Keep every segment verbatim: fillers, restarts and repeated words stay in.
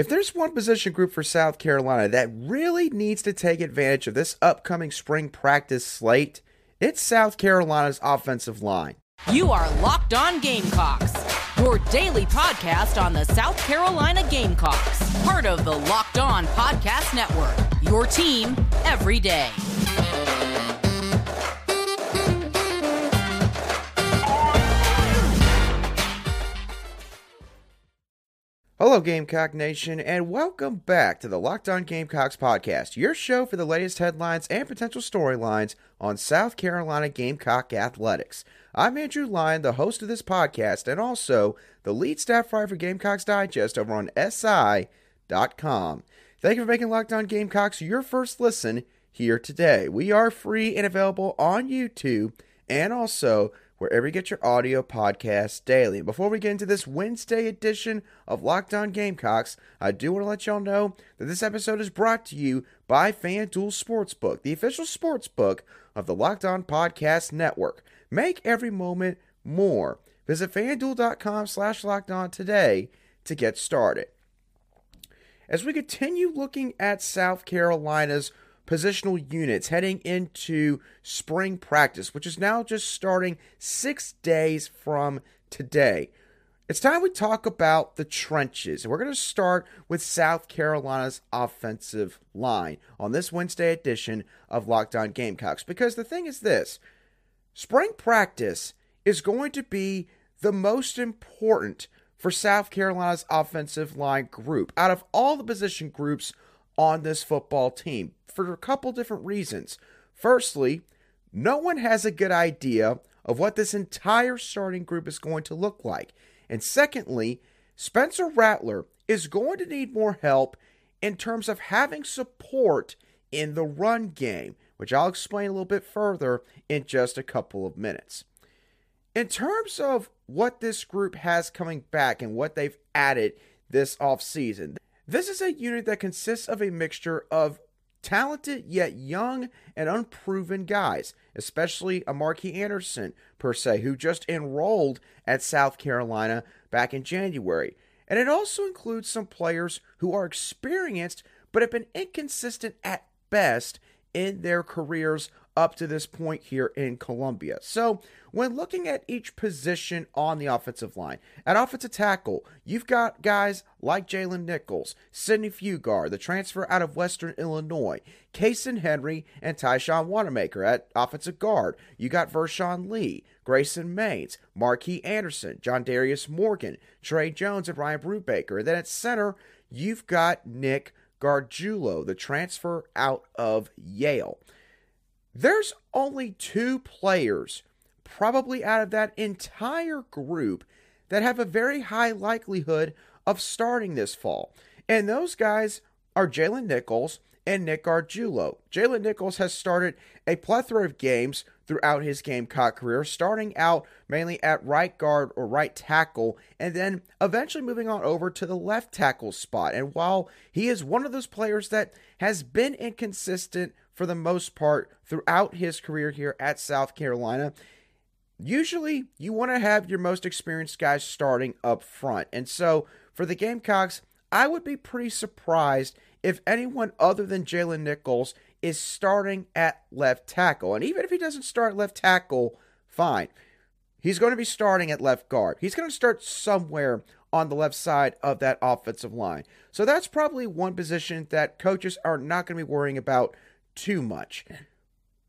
If there's one position group for South Carolina that really needs to take advantage of this upcoming spring practice slate, it's South Carolina's offensive line. You are Locked On Gamecocks, your daily podcast on the South Carolina Gamecocks, part of the Locked On Podcast Network, your team every day. Hello, Gamecock Nation, and welcome back to the Locked On Gamecocks podcast, your show for the latest headlines and potential storylines on South Carolina Gamecock athletics. I'm Andrew Lyon, the host of this podcast, and also the lead staff writer for Gamecocks Digest over on S I dot com. Thank you for making Locked On Gamecocks your first listen here today. We are free and available on YouTube and also wherever you get your audio podcasts daily. Before we get into this Wednesday edition of Locked On Gamecocks, I do want to let y'all know that this episode is brought to you by FanDuel Sportsbook, the official sportsbook of the Locked On Podcast Network. Make every moment more. Visit FanDuel.com slash Locked On today to get started. As we continue looking at South Carolina's positional units heading into spring practice, which is now just starting six days from today, it's time we talk about the trenches. And we're going to start with South Carolina's offensive line on this Wednesday edition of Locked On Gamecocks. Because the thing is this, spring practice is going to be the most important for South Carolina's offensive line group out of all the position groups on this football team for a couple different reasons. Firstly, no one has a good idea of what this entire starting group is going to look like. And secondly, Spencer Rattler is going to need more help in terms of having support in the run game, which I'll explain a little bit further in just a couple of minutes. In terms of what this group has coming back and what they've added this offseason, this is a unit that consists of a mixture of talented yet young and unproven guys, especially a Marquis Anderson, per se, who just enrolled at South Carolina back in January. And it also includes some players who are experienced but have been inconsistent at best in their careers up to this point here in Columbia. So when looking at each position on the offensive line, at offensive tackle, you've got guys like Jalen Nichols, Sidney Fugard, the transfer out of Western Illinois, Kaysen Henry, and Tyshawn Wanamaker. At offensive guard, you got Vershawn Lee, Grayson Maines, Marquis Anderson, John Darius Morgan, Trey Jones, and Ryan Brubaker. And then at center, you've got Nick Gargiulo, the transfer out of Yale. There's only two players, probably out of that entire group, that have a very high likelihood of starting this fall. And those guys are Jalen Nichols and Nick Gargiulo. Jalen Nichols has started a plethora of games throughout his Gamecock career, starting out mainly at right guard or right tackle, and then eventually moving on over to the left tackle spot. And while he is one of those players that has been inconsistent for the most part throughout his career here at South Carolina, usually you want to have your most experienced guys starting up front. And so for the Gamecocks, I would be pretty surprised if anyone other than Jalen Nichols is starting at left tackle. And even if he doesn't start left tackle, fine. He's going to be starting at left guard. He's going to start somewhere on the left side of that offensive line. So that's probably one position that coaches are not going to be worrying about too much.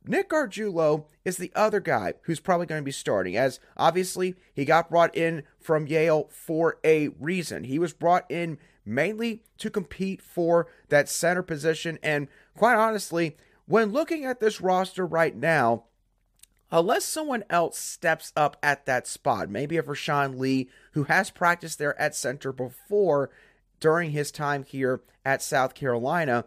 Nick Gargiulo is the other guy who's probably going to be starting, as obviously he got brought in from Yale for a reason. He was brought in mainly to compete for that center position, and quite honestly, when looking at this roster right now, unless someone else steps up at that spot, maybe a Rashawn Lee who has practiced there at center before during his time here at South Carolina,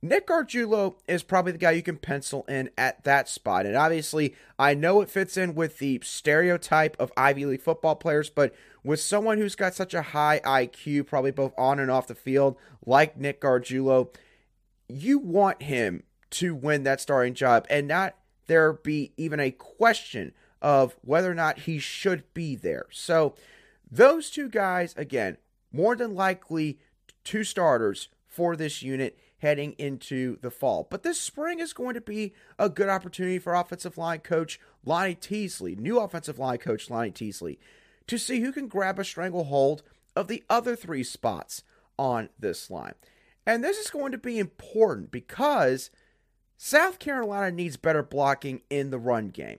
Nick Gargiulo is probably the guy you can pencil in at that spot. And obviously, I know it fits in with the stereotype of Ivy League football players, but with someone who's got such a high I Q, probably both on and off the field, like Nick Gargiulo, you want him to win that starting job and not there be even a question of whether or not he should be there. So those two guys, again, more than likely two starters for this unit heading into the fall. But this spring is going to be a good opportunity for offensive line coach Lonnie Teasley, new offensive line coach Lonnie Teasley, to see who can grab a stranglehold of the other three spots on this line. And this is going to be important because South Carolina needs better blocking in the run game.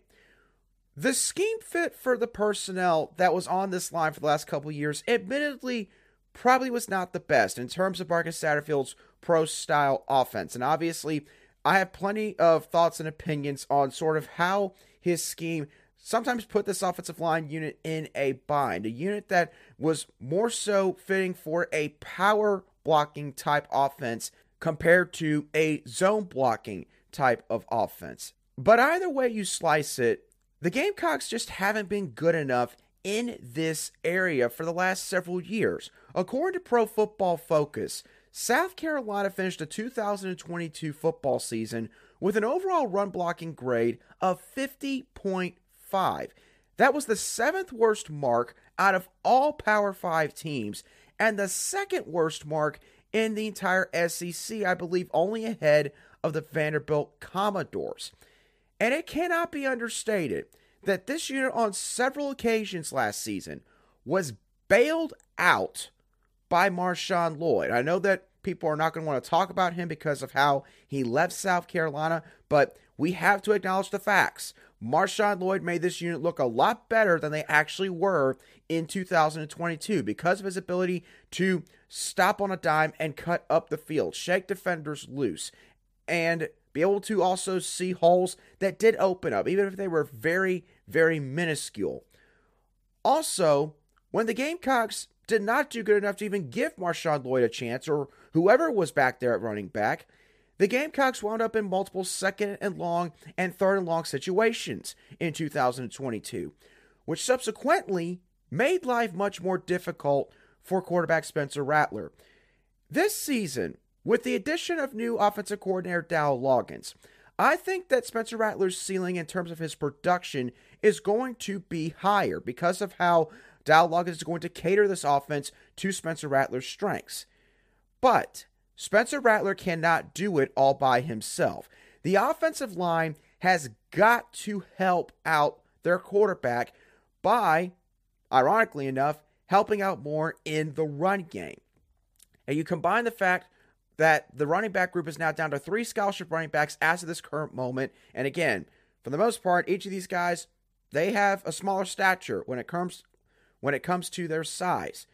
The scheme fit for the personnel that was on this line for the last couple of years, admittedly, probably was not the best in terms of Marcus Satterfield's pro-style offense. And obviously, I have plenty of thoughts and opinions on sort of how his scheme sometimes put this offensive line unit in a bind, a unit that was more so fitting for a power blocking type offense compared to a zone blocking type of offense. But either way you slice it, the Gamecocks just haven't been good enough in this area for the last several years. According to Pro Football Focus, South Carolina finished the two thousand twenty-two football season with an overall run blocking grade of fifty point five. That was the seventh worst mark out of all Power five teams and the second worst mark in the entire S E C, I believe only ahead of the Vanderbilt Commodores. And it cannot be understated that this unit on several occasions last season was bailed out by Marshawn Lloyd. I know that people are not going to want to talk about him because of how he left South Carolina, but we have to acknowledge the facts. Marshawn Lloyd made this unit look a lot better than they actually were in two thousand twenty-two because of his ability to stop on a dime and cut up the field, shake defenders loose, and be able to also see holes that did open up, even if they were very, very minuscule. Also, when the Gamecocks did not do good enough to even give Marshawn Lloyd a chance, or whoever was back there at running back, the Gamecocks wound up in multiple second and long and third and long situations in two thousand twenty-two, which subsequently made life much more difficult for quarterback Spencer Rattler. This season, with the addition of new offensive coordinator Dow Loggins, I think that Spencer Rattler's ceiling in terms of his production is going to be higher because of how Dow Loggins is going to cater this offense to Spencer Rattler's strengths. But Spencer Rattler cannot do it all by himself. The offensive line has got to help out their quarterback by, ironically enough, helping out more in the run game. And you combine the fact that the running back group is now down to three scholarship running backs as of this current moment. And again, for the most part, each of these guys, they have a smaller stature when it comes when it comes to their size.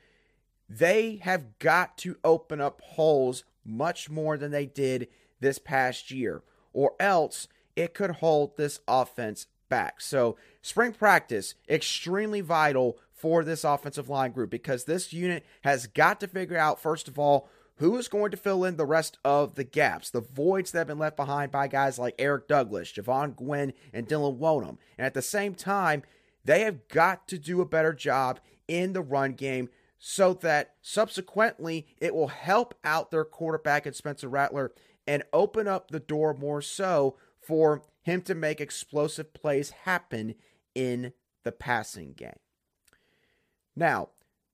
They have got to open up holes much more than they did this past year, or else it could hold this offense back. So spring practice, extremely vital for this offensive line group because this unit has got to figure out, first of all, who is going to fill in the rest of the gaps, the voids that have been left behind by guys like Eric Douglas, Javon Gwynn, and Dylan Wonham. And at the same time, they have got to do a better job in the run game so that subsequently it will help out their quarterback and Spencer Rattler and open up the door more so for him to make explosive plays happen in the passing game. Now,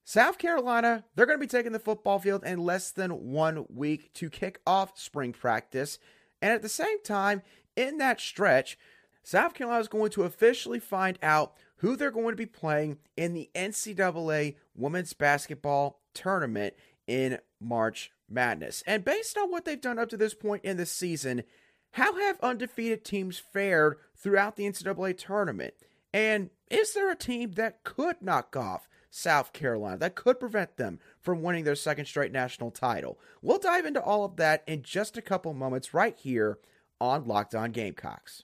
South Carolina, they're going to be taking the football field in less than one week to kick off spring practice. And at the same time, in that stretch, South Carolina is going to officially find out who they're going to be playing in the N C double A Women's Basketball Tournament in March Madness. And based on what they've done up to this point in the season, how have undefeated teams fared throughout the N C double A tournament? And is there a team that could knock off South Carolina, that could prevent them from winning their second straight national title? We'll dive into all of that in just a couple moments right here on Locked On Gamecocks.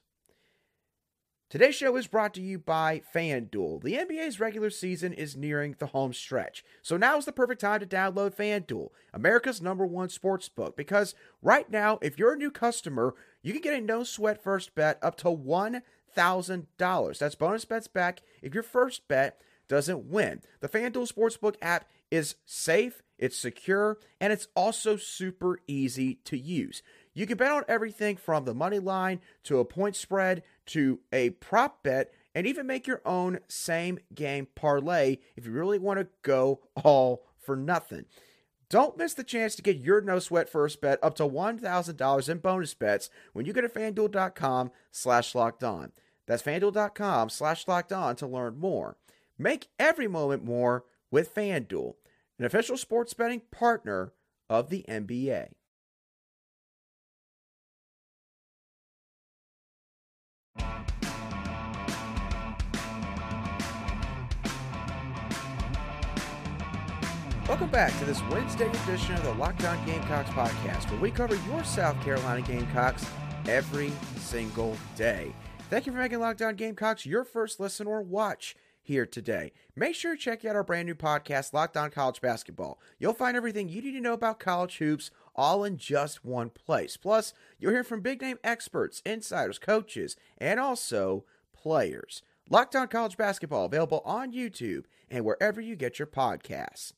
Today's show is brought to you by FanDuel. The N B A's regular season is nearing the home stretch, so now is the perfect time to download FanDuel, America's number one sportsbook, because right now, if you're a new customer, you can get a no-sweat first bet up to one thousand dollars. That's bonus bets back if your first bet doesn't win. The FanDuel Sportsbook app is safe, it's secure, and it's also super easy to use. You can bet on everything from the money line to a point spread to a prop bet and even make your own same game parlay if you really want to go all for nothing. Don't miss the chance to get your no-sweat first bet up to one thousand dollars in bonus bets when you go to FanDuel.com slash locked on. That's FanDuel.com slash locked on to learn more. Make every moment more with FanDuel, an official sports betting partner of the N B A. Welcome back to this Wednesday edition of the Locked On Gamecocks podcast, where we cover your South Carolina Gamecocks every single day. Thank you for making Locked On Gamecocks your first listen or watch here today. Make sure to check out our brand new podcast, Lockdown College Basketball. You'll find everything you need to know about college hoops all in just one place. Plus, you'll hear from big-name experts, insiders, coaches, and also players. Lockdown College Basketball, available on YouTube and wherever you get your podcasts.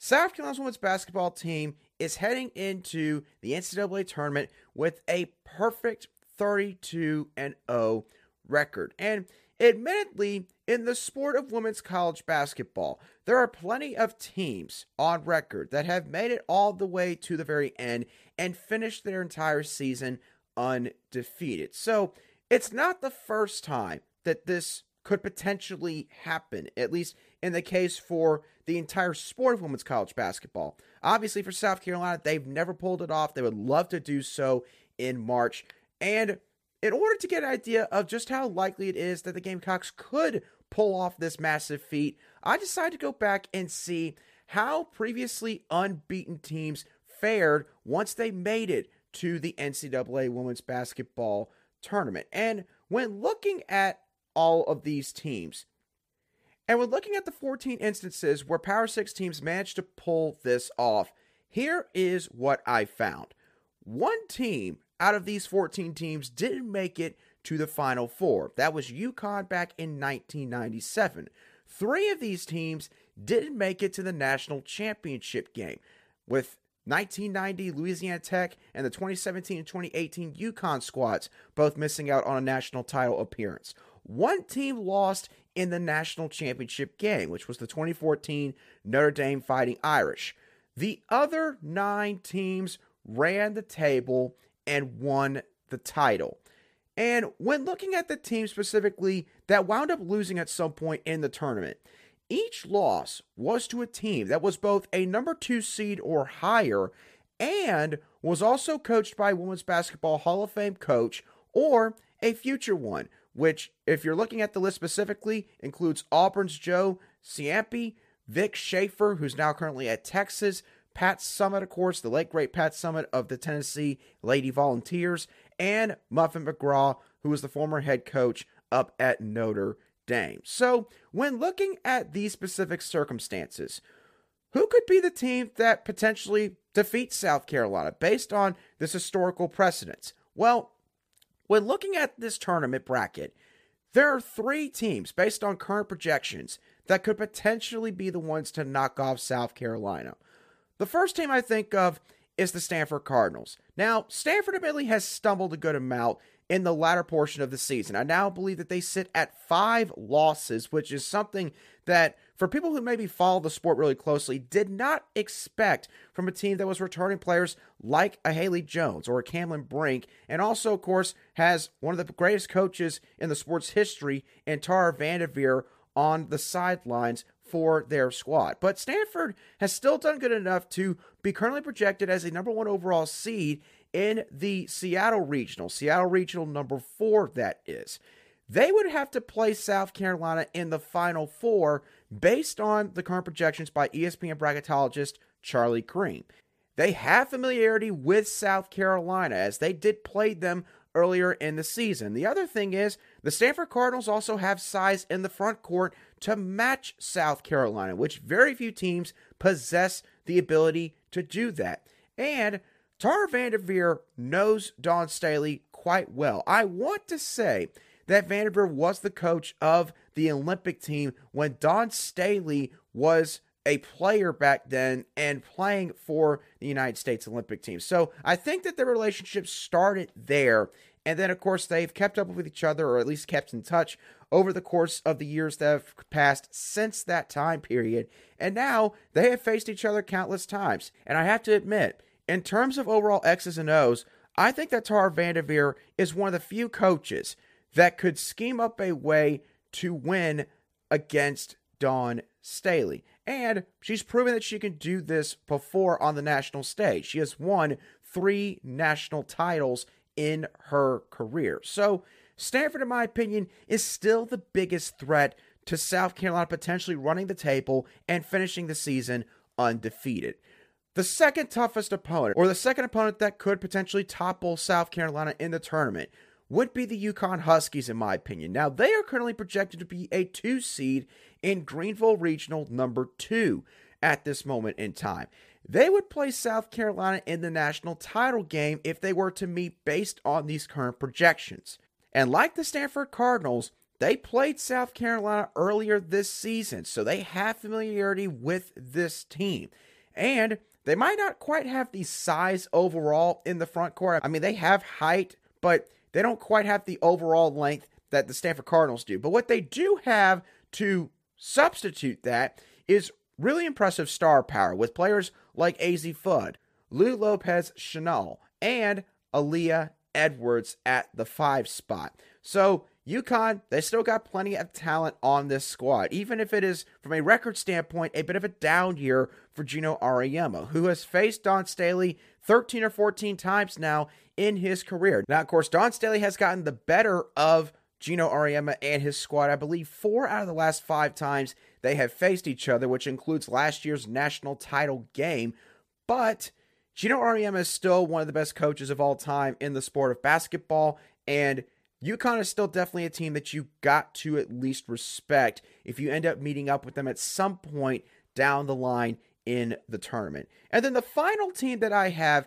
South Carolina's women's basketball team is heading into the N C double A tournament with a perfect thirty-two and oh record. And admittedly, in the sport of women's college basketball, there are plenty of teams on record that have made it all the way to the very end and finished their entire season undefeated. So it's not the first time that this could potentially happen, at least in the case for the entire sport of women's college basketball. Obviously, for South Carolina, they've never pulled it off. They would love to do so in March. And in order to get an idea of just how likely it is that the Gamecocks could pull off this massive feat, I decided to go back and see how previously unbeaten teams fared once they made it to the N C double A Women's Basketball Tournament. And when looking at all of these teams, and when looking at the fourteen instances where Power six teams managed to pull this off, here is what I found. One team out of these fourteen teams didn't make it to the Final Four. That was UConn back in nineteen ninety-seven. Three of these teams didn't make it to the national championship game, with nineteen ninety Louisiana Tech and the twenty seventeen and twenty eighteen UConn squads both missing out on a national title appearance. One team lost in the national championship game, which was the twenty fourteen Notre Dame Fighting Irish. The other nine teams ran the table and won the title. And when looking at the team specifically that wound up losing at some point in the tournament, each loss was to a team that was both a number two seed or higher and was also coached by Women's Basketball Hall of Fame coach or a future one, which, if you're looking at the list specifically, includes Auburn's Joe Ciampi, Vic Schaefer, who's now currently at Texas, Pat Summitt, of course, the late great Pat Summitt of the Tennessee Lady Volunteers, and Muffin McGraw, who was the former head coach up at Notre Dame. So when looking at these specific circumstances, who could be the team that potentially defeats South Carolina based on this historical precedence? Well, when looking at this tournament bracket, there are three teams, based on current projections, that could potentially be the ones to knock off South Carolina. The first team I think of is the Stanford Cardinals. Now, Stanford admittedly has stumbled a good amount in the latter portion of the season. I now believe that they sit at five losses, which is something that, for people who maybe follow the sport really closely, did not expect from a team that was returning players like a Haley Jones or a Camlyn Brink, and also, of course, has one of the greatest coaches in the sport's history in Tara Vanderveer on the sidelines for their squad. But Stanford has still done good enough to be currently projected as a number one overall seed in the Seattle Regional. Seattle Regional number four, that is. They would have to play South Carolina in the Final Four based on the current projections by E S P N bracketologist Charlie Crean. They have familiarity with South Carolina, as they did play them earlier in the season. The other thing is, the Stanford Cardinals also have size in the front court to match South Carolina, which very few teams possess the ability to do that. And Tara Vanderveer knows Dawn Staley quite well. I want to say that Vanderveer was the coach of the Olympic team when Dawn Staley was a player back then and playing for the United States Olympic team. So I think that the relationship started there, And then, of course, they've kept up with each other, or at least kept in touch, over the course of the years that have passed since that time period. And now they have faced each other countless times. And I have to admit, in terms of overall X's and O's, I think that Tara Vanderveer is one of the few coaches that could scheme up a way to win against Dawn Staley. And she's proven that she can do this before on the national stage. She has won three national titles in her career. So Stanford, in my opinion, is still the biggest threat to South Carolina potentially running the table and finishing the season undefeated. The second toughest opponent, or the second opponent that could potentially topple South Carolina in the tournament, would be the UConn Huskies, in my opinion. Now, they are currently projected to be a two seed in Greenville Regional number two at this moment in time. They would play South Carolina in the national title game if they were to meet based on these current projections. And like the Stanford Cardinals, they played South Carolina earlier this season, so they have familiarity with this team. And they might not quite have the size overall in the front court. I mean, they have height, but they don't quite have the overall length that the Stanford Cardinals do. But what they do have to substitute that is really impressive star power with players like A Z Fudd, Lou Lopez-Chenault, and Aaliyah Edwards at the five spot. So UConn, they still got plenty of talent on this squad, even if it is, from a record standpoint, a bit of a down year for Geno Auriemma, who has faced Dawn Staley thirteen or fourteen times now in his career. Now, of course, Dawn Staley has gotten the better of Geno Auriemma and his squad, I believe, four out of the last five times they have faced each other, which includes last year's national title game. But Geno Auriemma is still one of the best coaches of all time in the sport of basketball, and UConn is still definitely a team that you've got to at least respect if you end up meeting up with them at some point down the line in the tournament. And then the final team that I have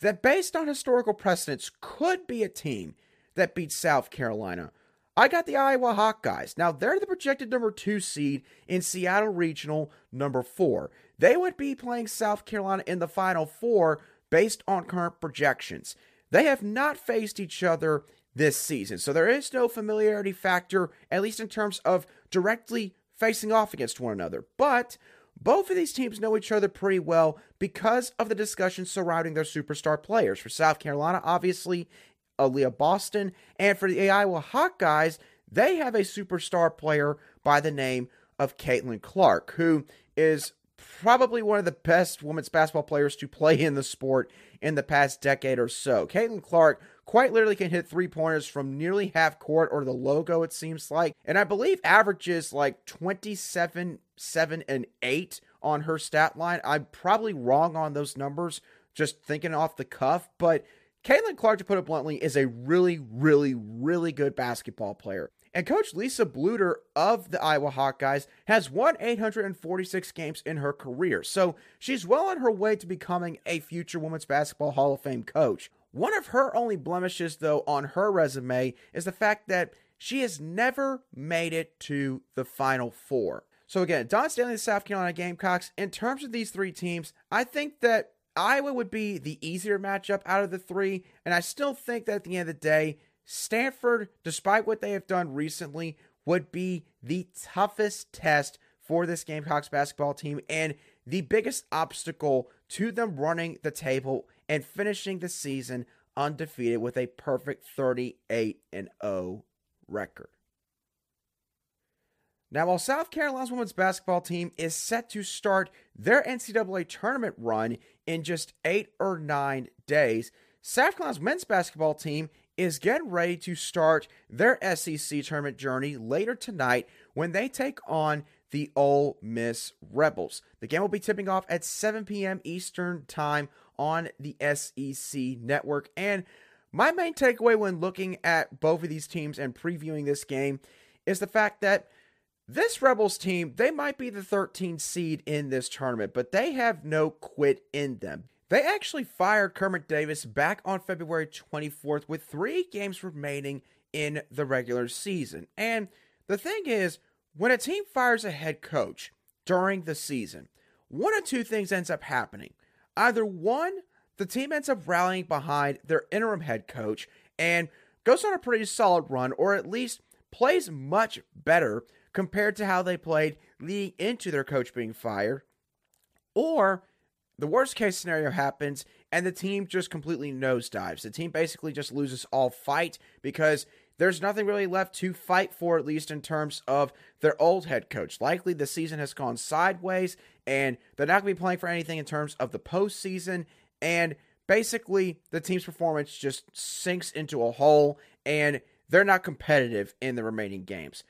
that, based on historical precedents, could be a team that beats South Carolina, I got the Iowa Hawkeyes. Now, they're the projected number two seed in Seattle Regional number four. They would be playing South Carolina in the Final Four based on current projections. They have not faced each other this season, so there is no familiarity factor, at least in terms of directly facing off against one another. But both of these teams know each other pretty well because of the discussion surrounding their superstar players. For South Carolina, obviously, Aaliyah Boston, and for the Iowa Hawkeyes, they have a superstar player by the name of Caitlin Clark, who is probably one of the best women's basketball players to play in the sport in the past decade or so. Caitlin Clark quite literally can hit three-pointers from nearly half-court, or the logo, it seems like, and I believe averages like twenty-seven, seven, and eight on her stat line. I'm probably wrong on those numbers, just thinking off the cuff, but Caitlin Clark, to put it bluntly, is a really, really, really good basketball player. And Coach Lisa Bluter of the Iowa Hawkeyes has won eight hundred forty-six games in her career. So she's well on her way to becoming a future Women's Basketball Hall of Fame coach. One of her only blemishes, though, on her resume is the fact that she has never made it to the Final Four. So again, Dawn Staley and the South Carolina Gamecocks, in terms of these three teams, I think that Iowa would be the easier matchup out of the three, and I still think that at the end of the day, Stanford, despite what they have done recently, would be the toughest test for this Gamecocks basketball team and the biggest obstacle to them running the table and finishing the season undefeated with a perfect thirty-eight and oh record. Now, while South Carolina's women's basketball team is set to start their N C double A tournament run in just eight or nine days, South Carolina's men's basketball team is getting ready to start their S E C tournament journey later tonight when they take on the Ole Miss Rebels. The game will be tipping off at seven p.m. Eastern Time on the S E C Network. And my main takeaway when looking at both of these teams and previewing this game is the fact that this Rebels team, they might be the thirteenth seed in this tournament, but they have no quit in them. They actually fired Kermit Davis back on February twenty-fourth with three games remaining in the regular season. And the thing is, when a team fires a head coach during the season, one of two things ends up happening. Either one, the team ends up rallying behind their interim head coach and goes on a pretty solid run, or at least plays much better compared to how they played leading into their coach being fired. Or the worst case scenario happens and the team just completely nosedives. The team basically just loses all fight because there's nothing really left to fight for, at least in terms of their old head coach. Likely the season has gone sideways and they're not going to be playing for anything in terms of the postseason. And basically the team's performance just sinks into a hole and they're not competitive in the remaining games.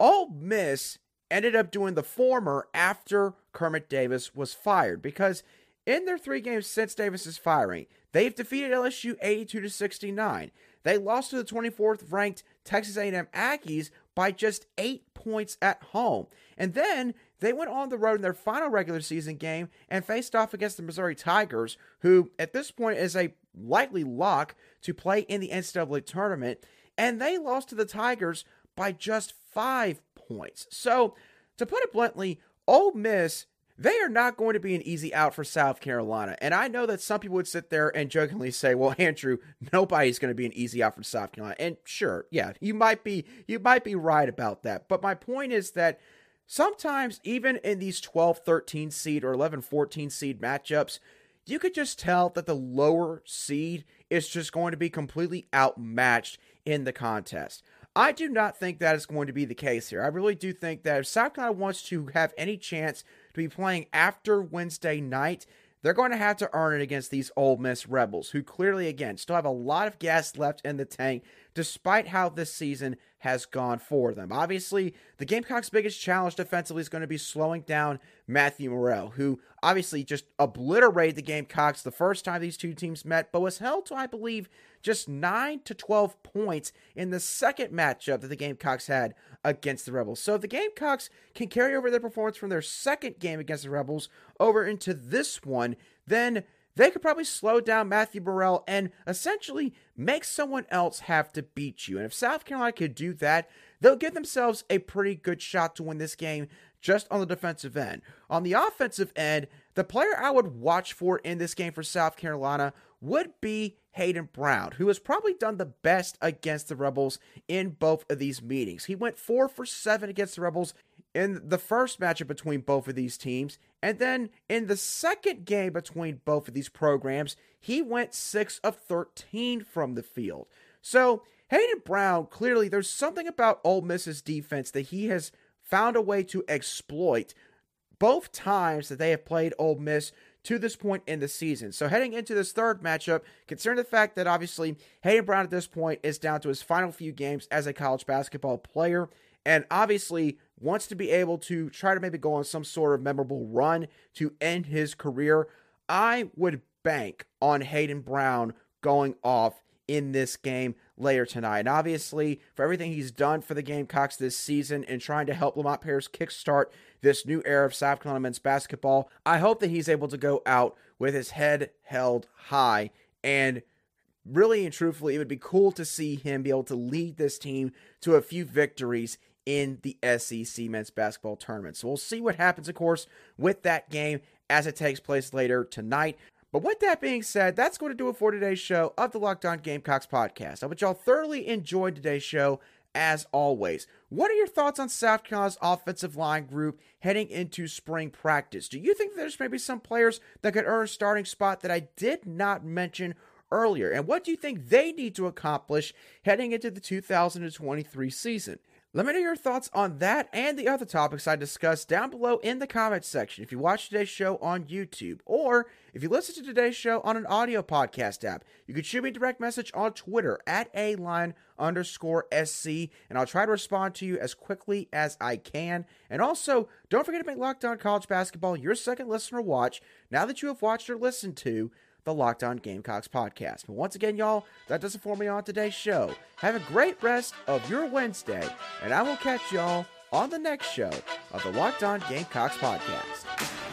Ole Miss ended up doing the former after Kermit Davis was fired, because in their three games since Davis's firing, they've defeated L S U eighty-two to sixty-nine. They lost to the twenty-fourth ranked Texas A and M Aggies by just eight points at home. And then they went on the road in their final regular season game and faced off against the Missouri Tigers, who at this point is a likely lock to play in the N C double A tournament. And they lost to the Tigers by just five points. So, to put it bluntly, Ole Miss, they are not going to be an easy out for South Carolina. And I know that some people would sit there and jokingly say, well, Andrew, nobody's going to be an easy out for South Carolina. And sure, yeah, you might be, you might be right about that. But my point is that sometimes, even in these twelve thirteen seed or eleven fourteen seed matchups, you could just tell that the lower seed is just going to be completely outmatched in the contest. I do not think that is going to be the case here. I really do think that if South Carolina wants to have any chance to be playing after Wednesday night, they're going to have to earn it against these Ole Miss Rebels, who clearly, again, still have a lot of gas left in the tank, despite how this season has gone for them. Obviously, the Gamecocks' biggest challenge defensively is going to be slowing down Matthew Murrell, who obviously just obliterated the Gamecocks the first time these two teams met, but was held to, I believe, just nine to twelve points in the second matchup that the Gamecocks had against the Rebels. So if the Gamecocks can carry over their performance from their second game against the Rebels over into this one, then they could probably slow down Matthew Murrell and essentially make someone else have to beat you. And if South Carolina could do that, they'll give themselves a pretty good shot to win this game just on the defensive end. On the offensive end, the player I would watch for in this game for South Carolina would be Hayden Brown, who has probably done the best against the Rebels in both of these meetings. He went four for seven against the Rebels in the first matchup between both of these teams. And then in the second game between both of these programs, he went six of thirteen from the field. So Hayden Brown, clearly there's something about Ole Miss's defense that he has found a way to exploit both times that they have played Ole Miss to this point in the season. So heading into this third matchup, considering the fact that obviously Hayden Brown at this point is down to his final few games as a college basketball player, and obviously wants to be able to try to maybe go on some sort of memorable run to end his career, I would bank on Hayden Brown going off in this game later tonight. And obviously, for everything he's done for the Gamecocks this season and trying to help Lamont Paris kickstart this new era of South Carolina men's basketball, I hope that he's able to go out with his head held high. And really and truthfully, it would be cool to see him be able to lead this team to a few victories in the S E C men's basketball tournament. So we'll see what happens, of course, with that game as it takes place later tonight. But with that being said, that's going to do it for today's show of the Locked On Gamecocks podcast. I hope y'all thoroughly enjoyed today's show, as always. What are your thoughts on South Carolina's offensive line group heading into spring practice? Do you think there's maybe some players that could earn a starting spot that I did not mention earlier? And what do you think they need to accomplish heading into the two thousand twenty-three season? Let me know your thoughts on that and the other topics I discussed down below in the comments section if you watch today's show on YouTube, or if you listen to today's show on an audio podcast app. You can shoot me a direct message on Twitter at A-Line underscore SC, and I'll try to respond to you as quickly as I can. And also, don't forget to make Locked On College Basketball your second listen or watch now that you have watched or listened to the Locked On Gamecocks podcast. But once again, y'all, that does it for me on today's show. Have a great rest of your Wednesday, and I will catch y'all on the next show of the Locked On Gamecocks podcast.